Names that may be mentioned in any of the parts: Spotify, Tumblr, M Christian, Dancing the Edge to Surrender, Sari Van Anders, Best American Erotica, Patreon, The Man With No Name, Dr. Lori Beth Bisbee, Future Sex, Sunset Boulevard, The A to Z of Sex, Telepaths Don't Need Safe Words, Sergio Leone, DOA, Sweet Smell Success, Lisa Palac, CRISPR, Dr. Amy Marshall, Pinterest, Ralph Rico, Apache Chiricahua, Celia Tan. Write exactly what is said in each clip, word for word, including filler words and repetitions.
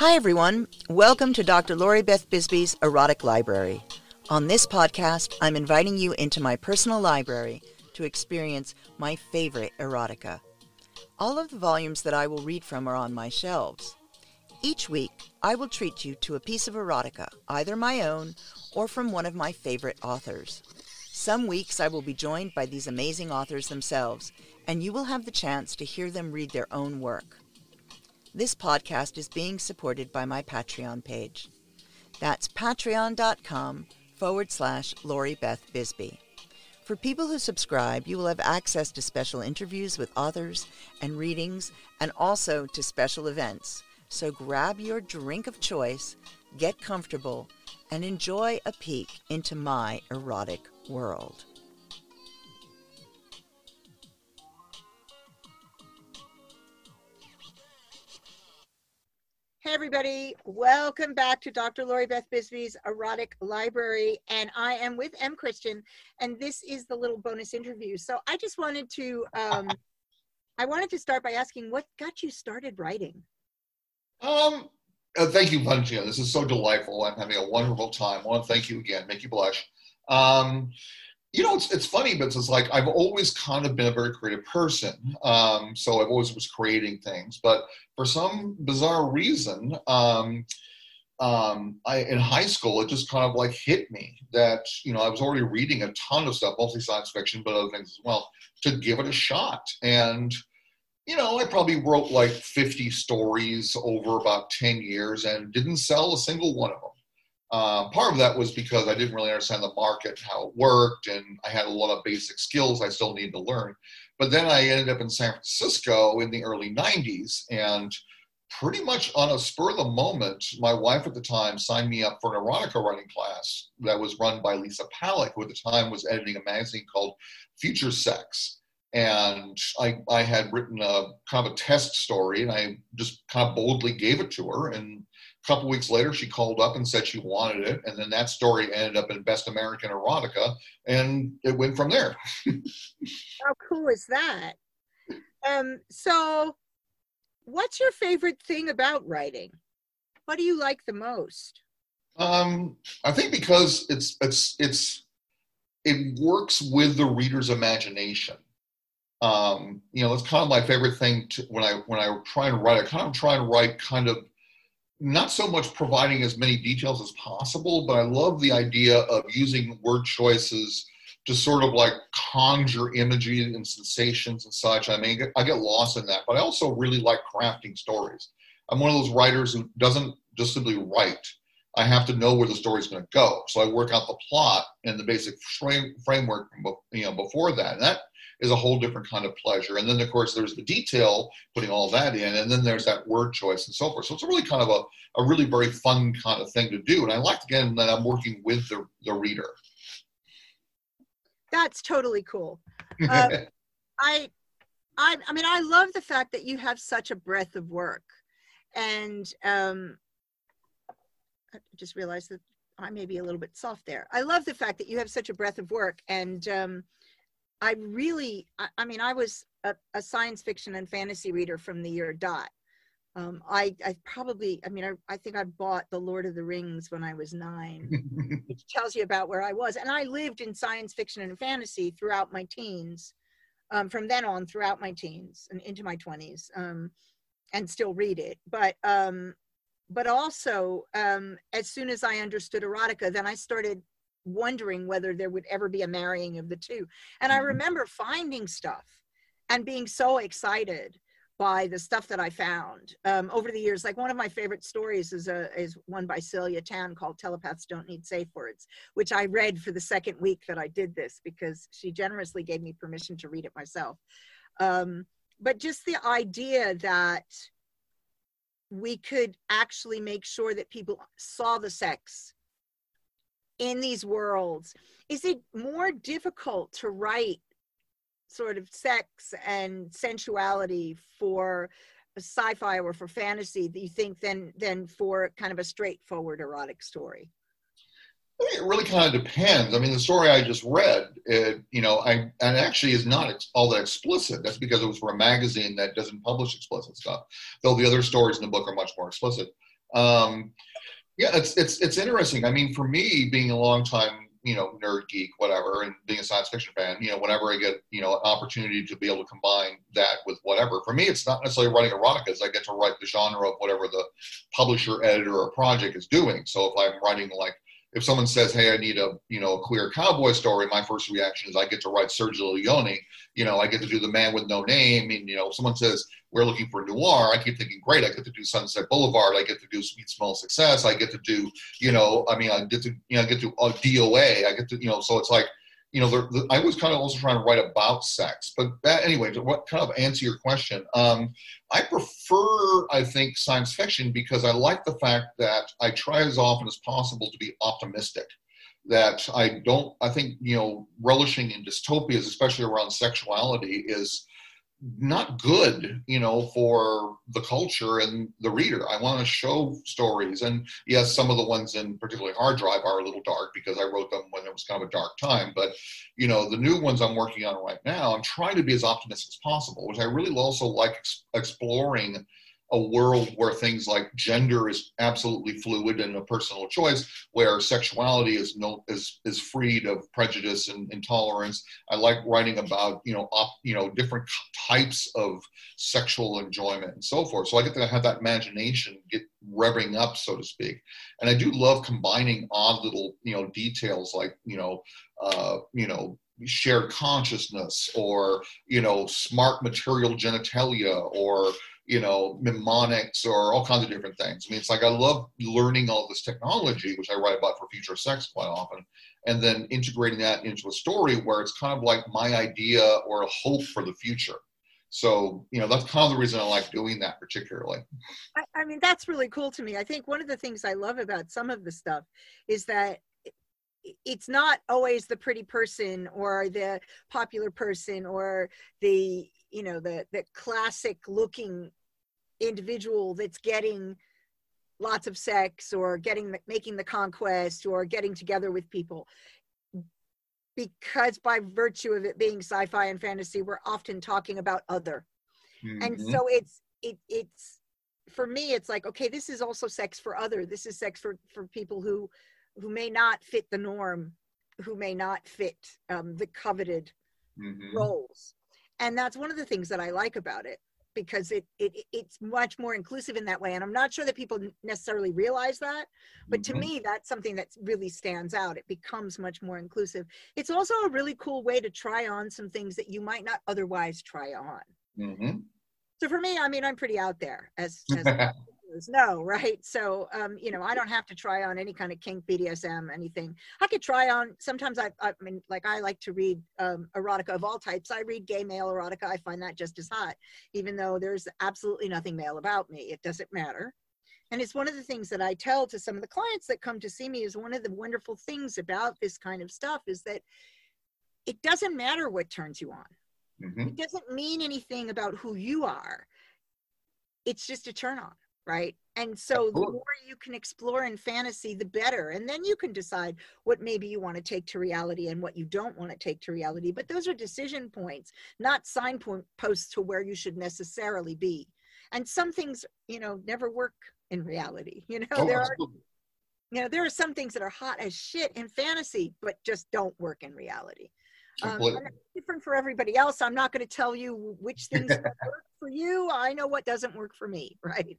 Hi, everyone. Welcome to Doctor Lori Beth Bisbee's Erotic Library. On this podcast, I'm inviting you into my personal library to experience my favorite erotica. All of the volumes that I will read from are on my shelves. Each week, I will treat you to a piece of erotica, either my own or from one of my favorite authors. Some weeks, I will be joined by these amazing authors themselves, and you will have the chance to hear them read their own work. This podcast is being supported by my Patreon page. That's patreon.com forward slash Lori Beth Bisbee. For people who subscribe, you will have access to special interviews with authors and readings, and also to special events. So grab your drink of choice, get comfortable, and enjoy a peek into my erotic world. Hey, everybody. Welcome back to Doctor Lori Beth Bisbee's Erotic Library. And I am with M Christian, and this is the little bonus interview. So I just wanted to, um, I wanted to start by asking, what got you started writing? Um, uh, thank you, Lungio. This is so delightful. I'm having a wonderful time. I want to thank you again. Make you blush. Um, you know, it's, it's funny, but it's like, I've always kind of been a very creative person. Um, so I've always was creating things, but for some bizarre reason, um, um, I, in high school, it just kind of like hit me that, you know, I was already reading a ton of stuff, mostly science fiction, but other things as well, to give it a shot. And, you know, I probably wrote like fifty stories over about ten years and didn't sell a single one of them. Um, part of that was because I didn't really understand the market, how it worked, and I had a lot of basic skills I still needed to learn. But then I ended up in San Francisco in the early nineties, and pretty much on a spur of the moment, my wife at the time signed me up for an erotica writing class that was run by Lisa Palac, who at the time was editing a magazine called Future Sex. And I, I had written a kind of a test story, and I just kind of boldly gave it to her. And a couple weeks later, she called up and said she wanted it. And then that story ended up in Best American Erotica, and it went from there. How cool is that? Um, so what's your favorite thing about writing? What do you like the most? Um, I think because it's, it's, it's, it works with the reader's imagination. Um, you know, it's kind of my favorite thing to, when I, when I try and write, I kind of try and write kind of not so much providing as many details as possible, but I love the idea of using word choices to sort of like conjure imagery and sensations and such. I mean, I get lost in that, but I also really like crafting stories. I'm one of those writers who doesn't just simply write. I have to know where the story's going to go. So I work out the plot and the basic frame, framework, you know, before that. And that is a whole different kind of pleasure. And then, of course, there's the detail, putting all that in, and then there's that word choice and so forth. So it's a really kind of a, a really very fun kind of thing to do. And I like, again, that I'm working with the, the reader. That's totally cool. Uh, I, I, I mean, I love the fact that you have such a breadth of work. And um, I just realized that I may be a little bit soft there. I love the fact that you have such a breadth of work. And um, I really, I, I mean, I was a, a science fiction and fantasy reader from the year dot. Um, I, I probably, I mean, I, I think I bought The Lord of the Rings when I was nine, which tells you about where I was. And I lived in science fiction and fantasy throughout my teens, um, from then on throughout my teens and into my twenties, um, and still read it. But, um, but also, um, as soon as I understood erotica, then I started wondering whether there would ever be a marrying of the two. And I remember finding stuff and being so excited by the stuff that I found um, over the years. Like one of my favorite stories is a is one by Celia Tan called Telepaths Don't Need Safe Words, which I read for the second week that I did this because she generously gave me permission to read it myself. Um, but just the idea that we could actually make sure that people saw the sex in these worlds. Is it more difficult to write sort of sex and sensuality for sci-fi or for fantasy, that you think, than than for kind of a straightforward erotic story? It really kind of depends. I mean, the story I just read, it, you know, I and actually is not ex- all that explicit. That's because it was for a magazine that doesn't publish explicit stuff, though the other stories in the book are much more explicit. Um, yeah, it's it's it's interesting. I mean, for me, being a long time, you know, nerd geek, whatever, and being a science fiction fan, you know, whenever I get, you know, an opportunity to be able to combine that with whatever, for me, it's not necessarily writing eroticas. I get to write the genre of whatever the publisher, editor, or project is doing. So if I'm writing, like, if someone says, hey, I need a, you know, a queer cowboy story, my first reaction is I get to write Sergio Leone, you know, I get to do The Man With No Name. And, you know, if someone says, we're looking for noir, I keep thinking, great, I get to do Sunset Boulevard, I get to do Sweet Smell Success, I get to do, you know, I mean, I get to, you know, I get to uh, D O A, I get to, you know, so it's like, you know, the, the, I was kind of also trying to write about sex. But that, anyway, to what kind of answer your question, um, I prefer, I think, science fiction because I like the fact that I try as often as possible to be optimistic, that I don't, I think, you know, relishing in dystopias, especially around sexuality, is not good, you know, for the culture and the reader. I want to show stories, and yes, some of the ones in particularly Hard Drive are a little dark because I wrote them when it was kind of a dark time, but, you know, the new ones I'm working on right now, I'm trying to be as optimistic as possible, which I really also like ex- exploring a world where things like gender is absolutely fluid and a personal choice, where sexuality is no is is freed of prejudice and intolerance. I like writing about, you know, op, you know, different types of sexual enjoyment and so forth. So I get to have that imagination get revving up, so to speak. And I do love combining odd little, you know, details like, you know, uh, you know, shared consciousness, or, you know, smart material genitalia, or, you know, mnemonics, or all kinds of different things. I mean, it's like I love learning all this technology, which I write about for Future Sex quite often, and then integrating that into a story where it's kind of like my idea or a hope for the future. So, you know, that's kind of the reason I like doing that particularly. I, I mean, that's really cool to me. I think one of the things I love about some of the stuff is that it's not always the pretty person or the popular person or the, you know, the, the classic looking individual that's getting lots of sex or getting the, making the conquest or getting together with people, because by virtue of it being sci-fi and fantasy, we're often talking about other. Mm-hmm. And so it's it it's for me, it's like, okay, this is also sex for other. This is sex for for people who who may not fit the norm, who may not fit um, the coveted mm-hmm. roles. And that's one of the things that I like about it, because it it it's much more inclusive in that way. And I'm not sure that people necessarily realize that, but to mm-hmm. me, that's something that really stands out. It becomes much more inclusive. It's also a really cool way to try on some things that you might not otherwise try on. Mm-hmm. So for me, I mean, I'm pretty out there, as, as no, right? So, um, you know, I don't have to try on any kind of kink, B D S M, anything. I could try on, sometimes I, I mean, like I like to read um, erotica of all types. I read gay male erotica. I find that just as hot, even though there's absolutely nothing male about me. It doesn't matter. And it's one of the things that I tell to some of the clients that come to see me, is one of the wonderful things about this kind of stuff is that it doesn't matter what turns you on. Mm-hmm. It doesn't mean anything about who you are. It's just a turn on. Right. And so the more you can explore in fantasy, the better. And then you can decide what maybe you want to take to reality and what you don't want to take to reality. But those are decision points, not signposts to where you should necessarily be. And some things, you know, never work in reality. You know, oh, there are, you know, there are some things that are hot as shit in fantasy, but just don't work in reality. Um, and it's different for everybody else. I'm not going to tell you which things work for you. I know what doesn't work for me, right?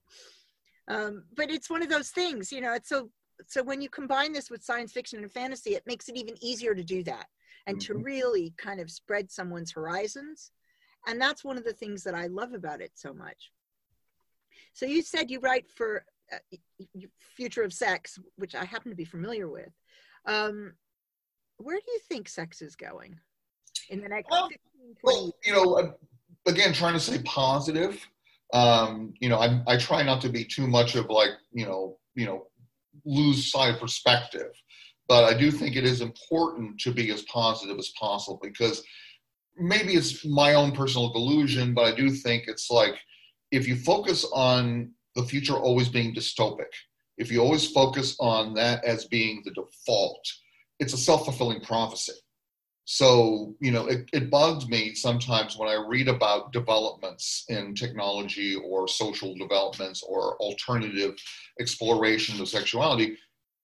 Um, but it's one of those things, you know, it's so, so when you combine this with science fiction and fantasy, it makes it even easier to do that and mm-hmm. to really kind of spread someone's horizons. And that's one of the things that I love about it so much. So you said you write for uh, Future of Sex, which I happen to be familiar with. Um, where do you think sex is going in the next well, fifteen, twenty well, you know, again, trying to stay positive. Um, you know, I, I try not to be too much of like, you know, you know, lose sight of perspective, but I do think it is important to be as positive as possible, because maybe it's my own personal delusion, but I do think it's like, if you focus on the future always being dystopic, if you always focus on that as being the default, it's a self-fulfilling prophecy. So, you know, it, it bugs me sometimes when I read about developments in technology or social developments or alternative explorations of sexuality.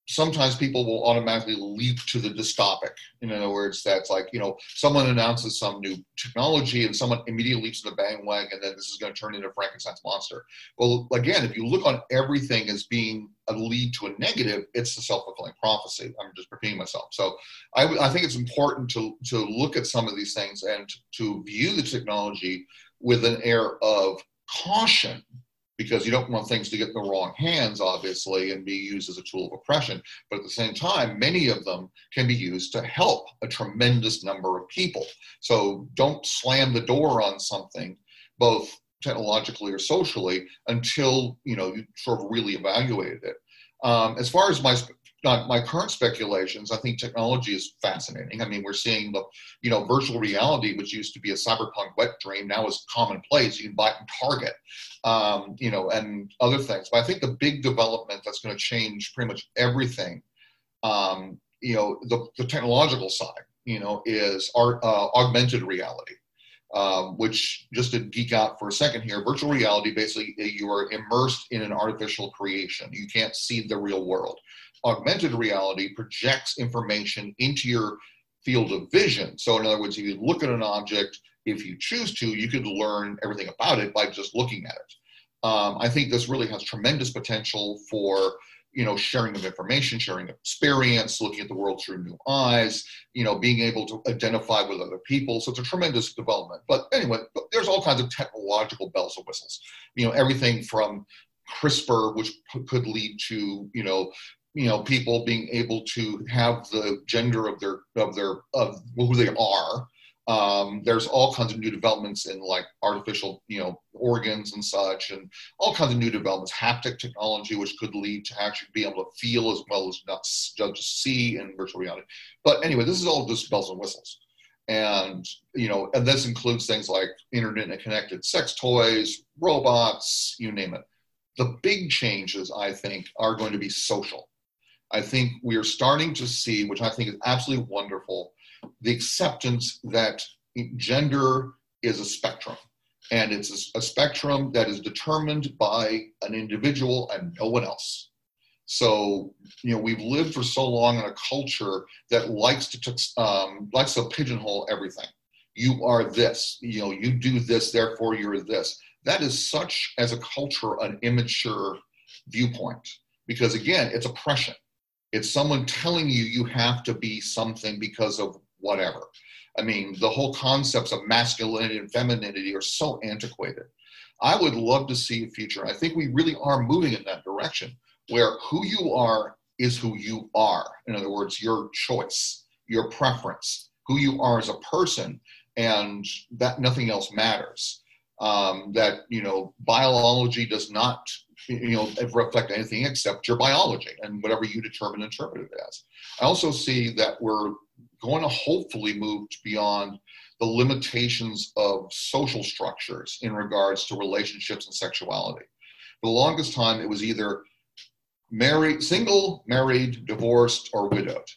Sometimes people will automatically leap to the dystopic. In other words, that's like, you know, someone announces some new technology and someone immediately leaps to the bandwagon, and then this is going to turn into Frankenstein's monster. Well, again, if you look on everything as being a lead to a negative, it's the self-fulfilling prophecy. I'm just repeating myself. So I, I think it's important to, to look at some of these things and to view the technology with an air of caution, because you don't want things to get in the wrong hands, obviously, and be used as a tool of oppression. But at the same time, many of them can be used to help a tremendous number of people. So don't slam the door on something, both technologically or socially, until, you know, you sort of really evaluated it. Um, as far as my sp- Not my current speculations, I think technology is fascinating. I mean, we're seeing the, you know, virtual reality, which used to be a cyberpunk wet dream, now is commonplace. You can buy it from Target, um, you know, and other things. But I think the big development that's going to change pretty much everything, um, you know, the, the technological side, you know, is our uh, augmented reality. Um, which, just to geek out for a second here, virtual reality, basically you are immersed in an artificial creation. You can't see the real world. Augmented reality projects information into your field of vision. So in other words, if you look at an object, if you choose to, you could learn everything about it by just looking at it. Um, I think this really has tremendous potential for, you know, sharing of information, sharing of experience, looking at the world through new eyes, you know, being able to identify with other people. So it's a tremendous development. But anyway, there's all kinds of technological bells and whistles, you know, everything from CRISPR, which p- could lead to, you know, you know, people being able to have the gender of their, of their, of who they are. Um, there's all kinds of new developments in like artificial, you know, organs and such, and all kinds of new developments, haptic technology, which could lead to actually being able to feel as well as not just see in virtual reality. But anyway, this is all just bells and whistles. And, you know, and this includes things like internet and connected sex toys, robots, you name it. The big changes, I think, are going to be social. I think we are starting to see, which I think is absolutely wonderful, the acceptance that gender is a spectrum, and it's a, a spectrum that is determined by an individual and no one else. So, you know, we've lived for so long in a culture that likes to um, likes to pigeonhole everything. You are this, you know, you do this, therefore you're this. That is such, as a culture, an immature viewpoint, because again, it's oppression. It's someone telling you you have to be something because of whatever. I mean, the whole concepts of masculinity and femininity are so antiquated. I would love to see a future, I think we really are moving in that direction, where who you are is who you are. In other words, your choice, your preference, who you are as a person, and that nothing else matters. Um, that, you know, biology does not, you know, reflect anything except your biology and whatever you determine and interpret it as. I also see that we're going to hopefully move beyond the limitations of social structures in regards to relationships and sexuality. For the longest time, it was either married, single, married, divorced, or widowed,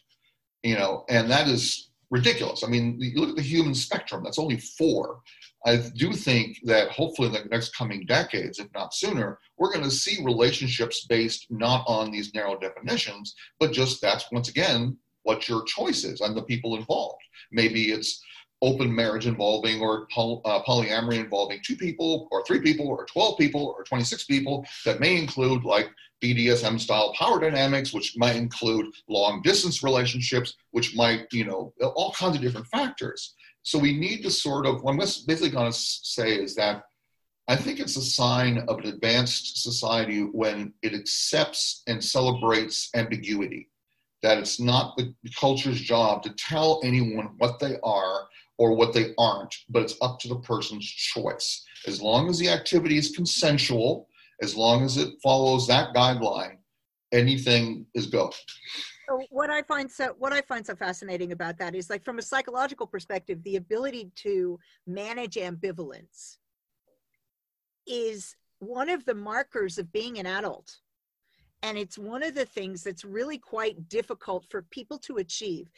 you know, and that is ridiculous. I mean, you look at the human spectrum, that's only four. I do think that hopefully in the next coming decades, if not sooner, we're going to see relationships based not on these narrow definitions, but just that's, once again, what your choice is and the people involved. Maybe it's open marriage involving or poly, uh, polyamory involving two people or three people or twelve people or twenty-six people that may include like B D S M style power dynamics, which might include long distance relationships, which might, you know, all kinds of different factors. So we need to sort of, what I'm basically going to say is that I think it's a sign of an advanced society when it accepts and celebrates ambiguity, that it's not the culture's job to tell anyone what they are or what they aren't, but it's up to the person's choice. As long as the activity is consensual, as long as it follows that guideline, anything is go. So what I find so what I find so fascinating about that is, like, from a psychological perspective, the ability to manage ambivalence is one of the markers of being an adult. And it's one of the things that's really quite difficult for people to achieve.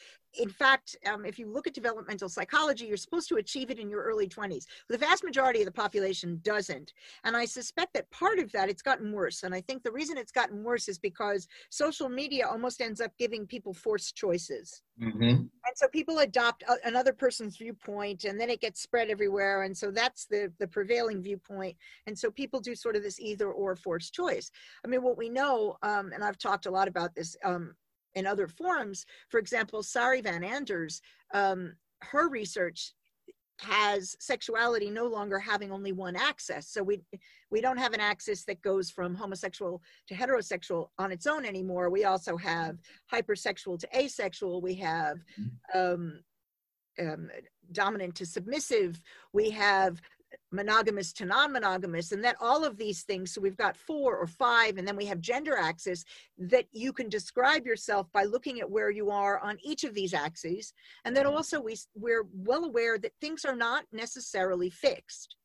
In fact, um, if you look at developmental psychology, you're supposed to achieve it in your early twenties. The vast majority of the population doesn't. And I suspect that part of that, it's gotten worse. And I think the reason it's gotten worse is because social media almost ends up giving people forced choices. Mm-hmm. And so people adopt a, another person's viewpoint, and then it gets spread everywhere. And so that's the, the prevailing viewpoint. And so people do sort of this either or forced choice. I mean, what we know, um, and I've talked a lot about this, um, in other forums, for example, Sari Van Anders, um, her research has sexuality no longer having only one axis. So we we don't have an axis that goes from homosexual to heterosexual on its own anymore. We also have hypersexual to asexual. We have um, um, dominant to submissive. We have monogamous to non-monogamous, and that all of these things. So we've got four or five, and then we have gender axis that you can describe yourself by looking at where you are on each of these axes. And then also we, we're well aware that things are not necessarily fixed,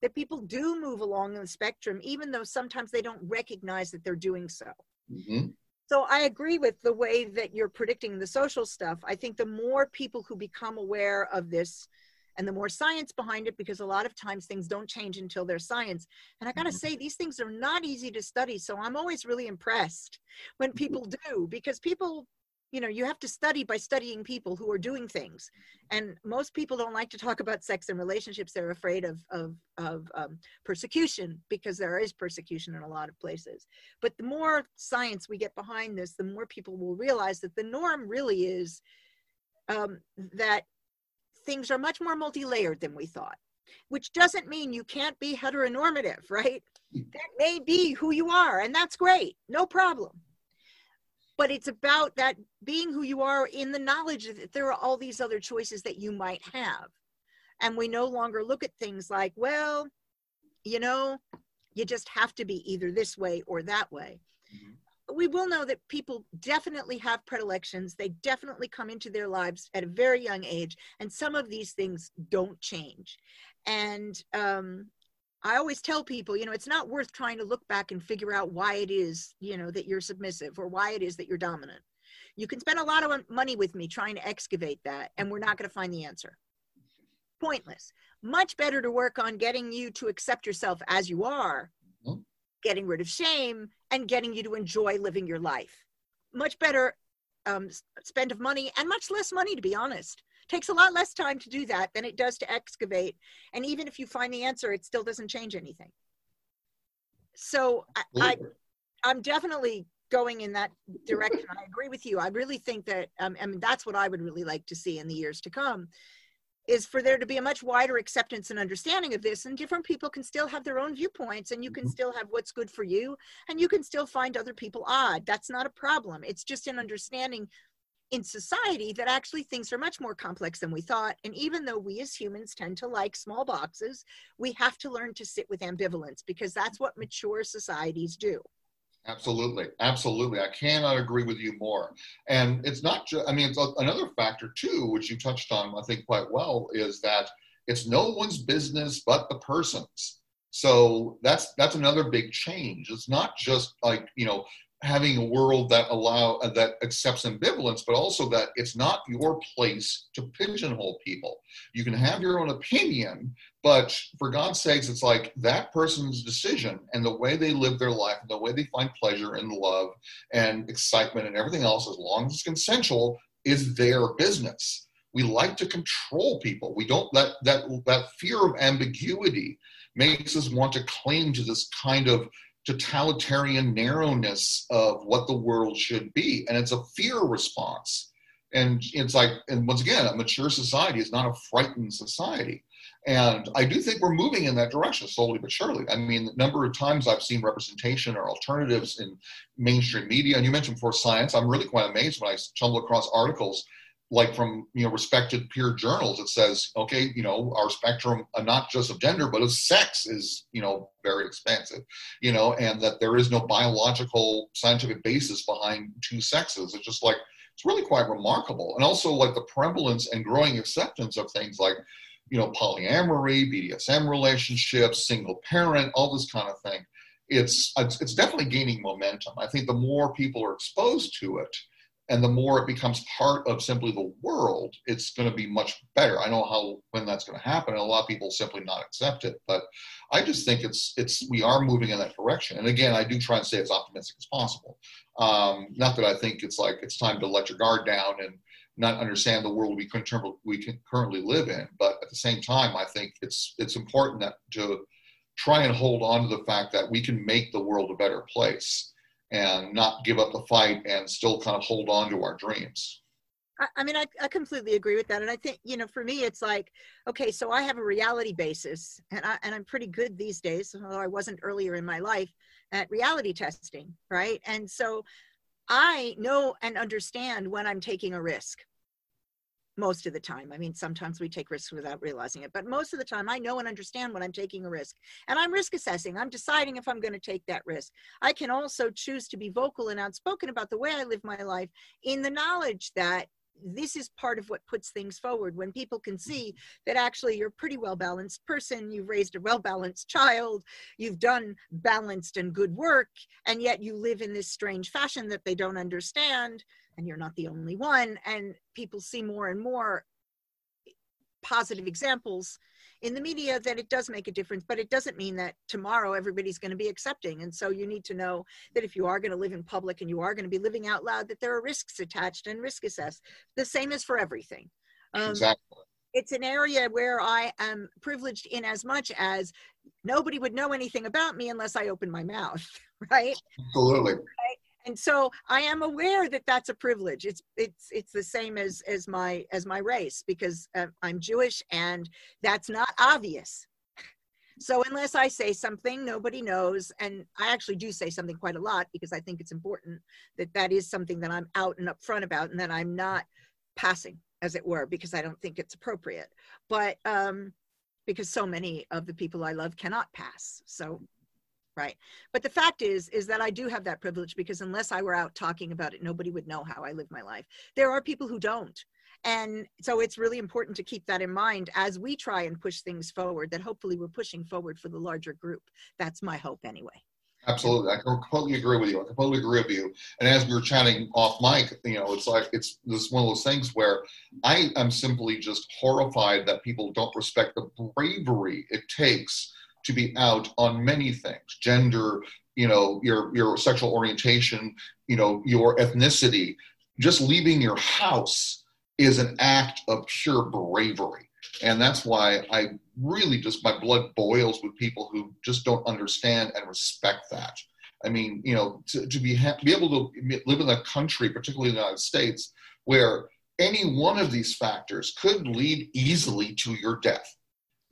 that people do move along the spectrum, even though sometimes they don't recognize that they're doing so. Mm-hmm. So I agree with the way that you're predicting the social stuff. I think the more people who become aware of this, and the more science behind it, because a lot of times things don't change until there's science. And I gotta say, these things are not easy to study. So I'm always really impressed when people do, because people, you know, you have to study by studying people who are doing things. And most people don't like to talk about sex and relationships. They're afraid of, of, of um, persecution, because there is persecution in a lot of places. But the more science we get behind this, the more people will realize that the norm really is um, that things are much more multi-layered than we thought, which doesn't mean you can't be heteronormative, right? That may be who you are, and that's great, no problem. But it's about that being who you are in the knowledge that there are all these other choices that you might have. And we no longer look at things like, well, you know, you just have to be either this way or that way. Mm-hmm. We will know that people definitely have predilections. They definitely come into their lives at a very young age. And some of these things don't change. And um, I always tell people, you know, it's not worth trying to look back and figure out why it is, you know, that you're submissive or why it is that you're dominant. You can spend a lot of money with me trying to excavate that, and we're not going to find the answer. Pointless. Much better to work on getting you to accept yourself as you are, getting rid of shame, and getting you to enjoy living your life. Much better um, spend of money, and much less money, to be honest. Takes a lot less time to do that than it does to excavate. And even if you find the answer, it still doesn't change anything. So I, I, I'm definitely going in that direction. I agree with you. I really think that, um, I mean, that's what I would really like to see in the years to come, is for there to be a much wider acceptance and understanding of this, and different people can still have their own viewpoints, and you can still have what's good for you, and you can still find other people odd. That's not a problem. It's just an understanding in society that actually things are much more complex than we thought. And even though we as humans tend to like small boxes, we have to learn to sit with ambivalence, because that's what mature societies do. Absolutely. Absolutely. I cannot agree with you more. And it's not just, I mean, it's a, another factor too, which you touched on, I think, quite well, is that it's no one's business but the person's. So that's, that's another big change. It's not just like, you know, having a world that allow, uh, that accepts ambivalence, but also that it's not your place to pigeonhole people. You can have your own opinion, but for God's sakes, it's like that person's decision and the way they live their life, and the way they find pleasure and love and excitement and everything else, as long as it's consensual, is their business. We like to control people. We don't, that, that, that fear of ambiguity makes us want to cling to this kind of totalitarian narrowness of what the world should be. And it's a fear response. And it's like, and once again, a mature society is not a frightened society. And I do think we're moving in that direction slowly but surely. I mean, the number of times I've seen representation or alternatives in mainstream media, and you mentioned before science, I'm really quite amazed when I stumble across articles like from, you know, respected peer journals that says, okay, you know, our spectrum, uh, not just of gender, but of sex is, you know, very expansive, you know, and that there is no biological scientific basis behind two sexes. It's just like, it's really quite remarkable. And also like the prevalence and growing acceptance of things like, you know, polyamory, B D S M relationships, single parent, all this kind of thing. it's it's definitely gaining momentum. I think the more people are exposed to it, and the more it becomes part of simply the world, it's going to be much better. I know how when that's going to happen, and a lot of people simply not accept it. But I just think it's it's we are moving in that direction. And again, I do try and stay as optimistic as possible. Um, not that I think it's like it's time to let your guard down and not understand the world we can we can currently live in. But at the same time, I think it's it's important that to try and hold on to the fact that we can make the world a better place, and not give up the fight and still kind of hold on to our dreams. I, I mean, I, I completely agree with that. And I think, you know, for me, it's like, okay, so I have a reality basis, and, I, and I'm pretty good these days, although I wasn't earlier in my life, at reality testing, right? And so I know and understand when I'm taking a risk most of the time. I mean, sometimes we take risks without realizing it, but most of the time I know and understand when I'm taking a risk, and I'm risk assessing. I'm deciding if I'm going to take that risk. I can also choose to be vocal and outspoken about the way I live my life in the knowledge that this is part of what puts things forward. When people can see that actually you're a pretty well-balanced person, you've raised a well-balanced child, you've done balanced and good work, and yet you live in this strange fashion that they don't understand, and you're not the only one, and people see more and more positive examples in the media, that it does make a difference. But it doesn't mean that tomorrow everybody's going to be accepting. And so you need to know that if you are going to live in public and you are going to be living out loud, that there are risks attached and risk assessed. The same is for everything. Um, exactly. It's an area where I am privileged in as much as nobody would know anything about me unless I open my mouth, right? Absolutely. Right? And so I am aware that that's a privilege. It's it's it's the same as as my as my race, because uh, I'm Jewish, and that's not obvious. So unless I say something, nobody knows. And I actually do say something quite a lot, because I think it's important that that is something that I'm out and upfront about, and that I'm not passing, as it were, because I don't think it's appropriate. But um, because so many of the people I love cannot pass, so. Right. But the fact is, is that I do have that privilege, because unless I were out talking about it, nobody would know how I live my life. There are people who don't. And so it's really important to keep that in mind as we try and push things forward, that hopefully we're pushing forward for the larger group. That's my hope anyway. Absolutely. I completely agree with you. I completely agree with you. And as we were chatting off mic, you know, it's like, it's this one of those things where I am simply just horrified that people don't respect the bravery it takes to be out on many things: gender, you know, your your sexual orientation, you know, your ethnicity. Just leaving your house is an act of pure bravery, and that's why I really just my blood boils with people who just don't understand and respect that. I mean, you know, to, to be ha- be able to live in a country, particularly in the United States, where any one of these factors could lead easily to your death.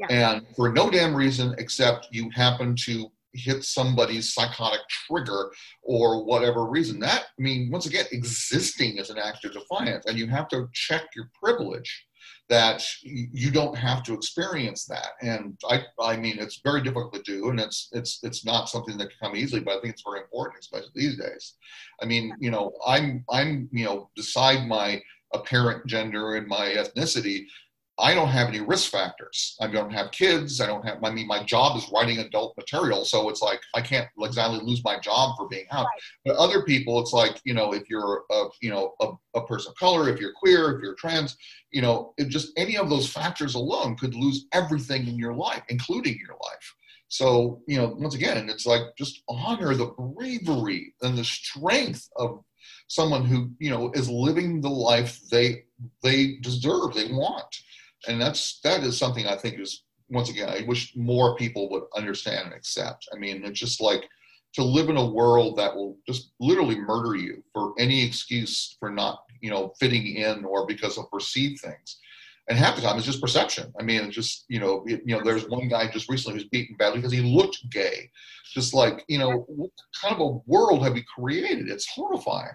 Yeah. And for no damn reason except you happen to hit somebody's psychotic trigger or whatever reason. That, I mean, once again, existing is an act of defiance, and you have to check your privilege that you don't have to experience that. And I, I mean, it's very difficult to do, and it's it's it's not something that can come easily, but I think it's very important, especially these days. I mean, you know, I'm I'm you know, beside my apparent gender and my ethnicity, I don't have any risk factors. I don't have kids. I don't have, I mean, my job is writing adult material. So it's like, I can't exactly lose my job for being out. Right. But other people, it's like, you know, if you're a, you know, a, a person of color, if you're queer, if you're trans, you know, if just any of those factors alone could lose everything in your life, including your life. So, you know, once again, it's like, just honor the bravery and the strength of someone who, you know, is living the life they, they deserve, they want. And that's, that is something I think is, once again, I wish more people would understand and accept. I mean, it's just like to live in a world that will just literally murder you for any excuse for not, you know, fitting in or because of perceived things. And half the time it's just perception. I mean, it's just, you know, it, you know, there's one guy just recently who's beaten badly because he looked gay. Just like, you know, what kind of a world have we created? It's horrifying.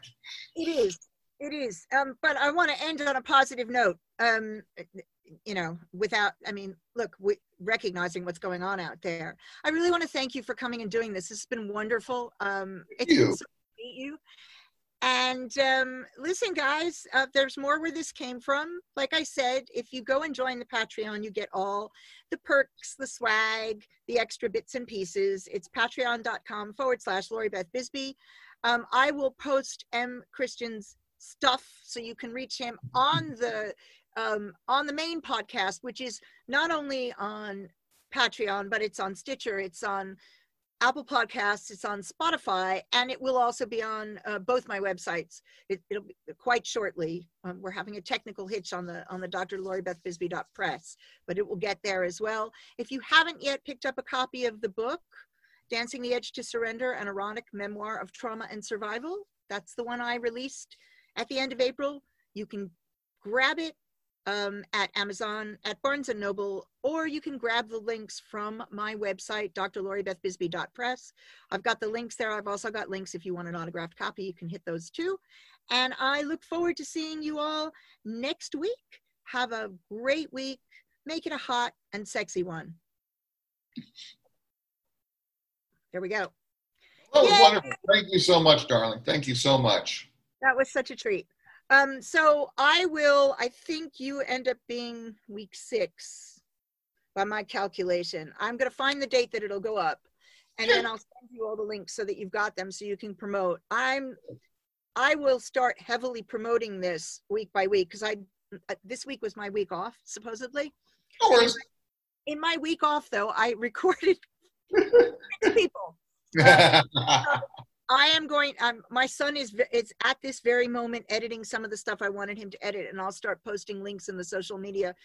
It is. It is. Um, but I want to end on a positive note. Um, you know, without, I mean, look, we, recognizing what's going on out there. I really want to thank you for coming and doing this. This has been wonderful. Um, it's been so good to meet you. And um, listen, guys, uh, there's more where this came from. Like I said, if you go and join the Patreon, you get all the perks, the swag, the extra bits and pieces. It's patreon.com forward slash Lori Beth Bisbee. Um, I will post M Christian's stuff so you can reach him on the um, on the main podcast, which is not only on Patreon, but it's on Stitcher, it's on Apple Podcasts, it's on Spotify, and it will also be on uh, both my websites. It, it'll be quite shortly. Um, we're having a technical hitch on the on the Doctor Lori Beth Bisbee press, but it will get there as well. If you haven't yet picked up a copy of the book, Dancing the Edge to Surrender, an Erotic Memoir of Trauma and Survival, that's the one I released at the end of April. You can grab it Um, at Amazon, at Barnes and Noble, or you can grab the links from my website, D R Lori Beth Bisbee dot press. I've got the links there. I've also got links if you want an autographed copy, you can hit those too. And I look forward to seeing you all next week. Have a great week. Make it a hot and sexy one. There we go. Oh, yay! Wonderful. Thank you so much, darling. Thank you so much. That was such a treat. Um, so I will, I think you end up being week six by my calculation. I'm going to find the date that it'll go up, and then I'll send you all the links so that you've got them so you can promote. I'm, I will start heavily promoting this week by week because I, uh, this week was my week off, supposedly. No worries. In my week off though, I recorded six people. Um, uh, I am going, um, my son is, is at this very moment editing some of the stuff I wanted him to edit, and I'll start posting links in the social media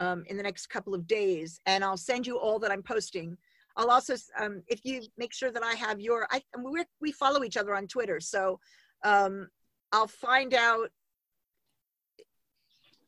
um, in the next couple of days, and I'll send you all that I'm posting. I'll also, um, if you make sure that I have your, I, we're, we follow each other on Twitter, so um, I'll find out,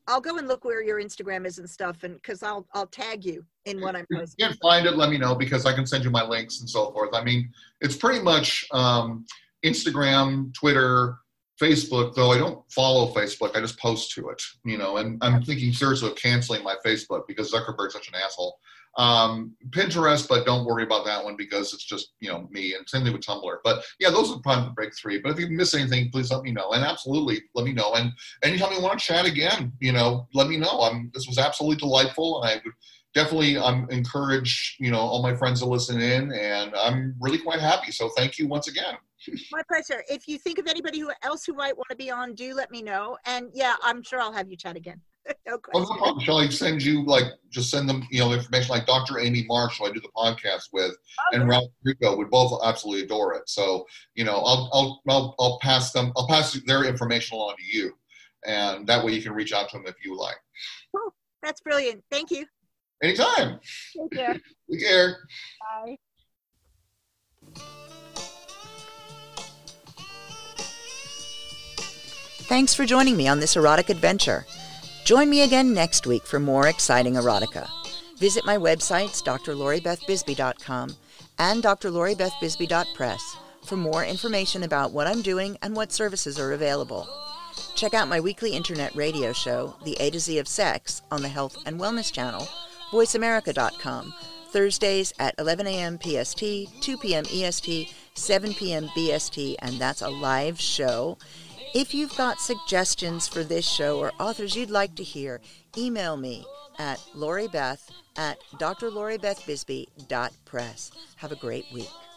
I'll go and look where your Instagram is and stuff, and because I'll, I'll tag you in what I'm posting. If you can't find it, let me know, because I can send you my links and so forth. I mean, it's pretty much um, Instagram, Twitter, Facebook, though I don't follow Facebook. I just post to it, you know, and I'm thinking seriously of canceling my Facebook because Zuckerberg's such an asshole. Um, Pinterest, but don't worry about that one because it's just, you know, me, and same thing with Tumblr. But yeah, those are probably the break three. But if you miss anything, please let me know. And absolutely, let me know. And anytime you want to chat again, you know, let me know. I'm, this was absolutely delightful. And I would definitely um, encourage, you know, all my friends to listen in. And I'm really quite happy. So thank you once again. My pleasure. If you think of anybody who else who might want to be on, do let me know. And yeah, I'm sure I'll have you chat again. No question. Well, no problem. Shall I send you, like, just send them, you know, information like Doctor Amy Marshall, I do the podcast with, okay, and Ralph Rico would both absolutely adore it. So, you know, I'll, I'll, I'll, I'll pass them, I'll pass their information along to you. And that way you can reach out to them if you like. Cool. That's brilliant. Thank you. Anytime. Take care. Take care. Bye. Thanks for joining me on this erotic adventure. Join me again next week for more exciting erotica. Visit my websites, D R Lori Beth Bisbee dot com and D R Lori Beth Bisbee dot press for more information about what I'm doing and what services are available. Check out my weekly internet radio show, The A to Z of Sex, on the Health and Wellness Channel, voice america dot com, Thursdays at eleven a.m. P S T, two p.m. E S T, seven p.m. B S T, and that's a live show. If you've got suggestions for this show or authors you'd like to hear, email me at loribeth at D R Lori Beth Bisbee dot press. Have a great week.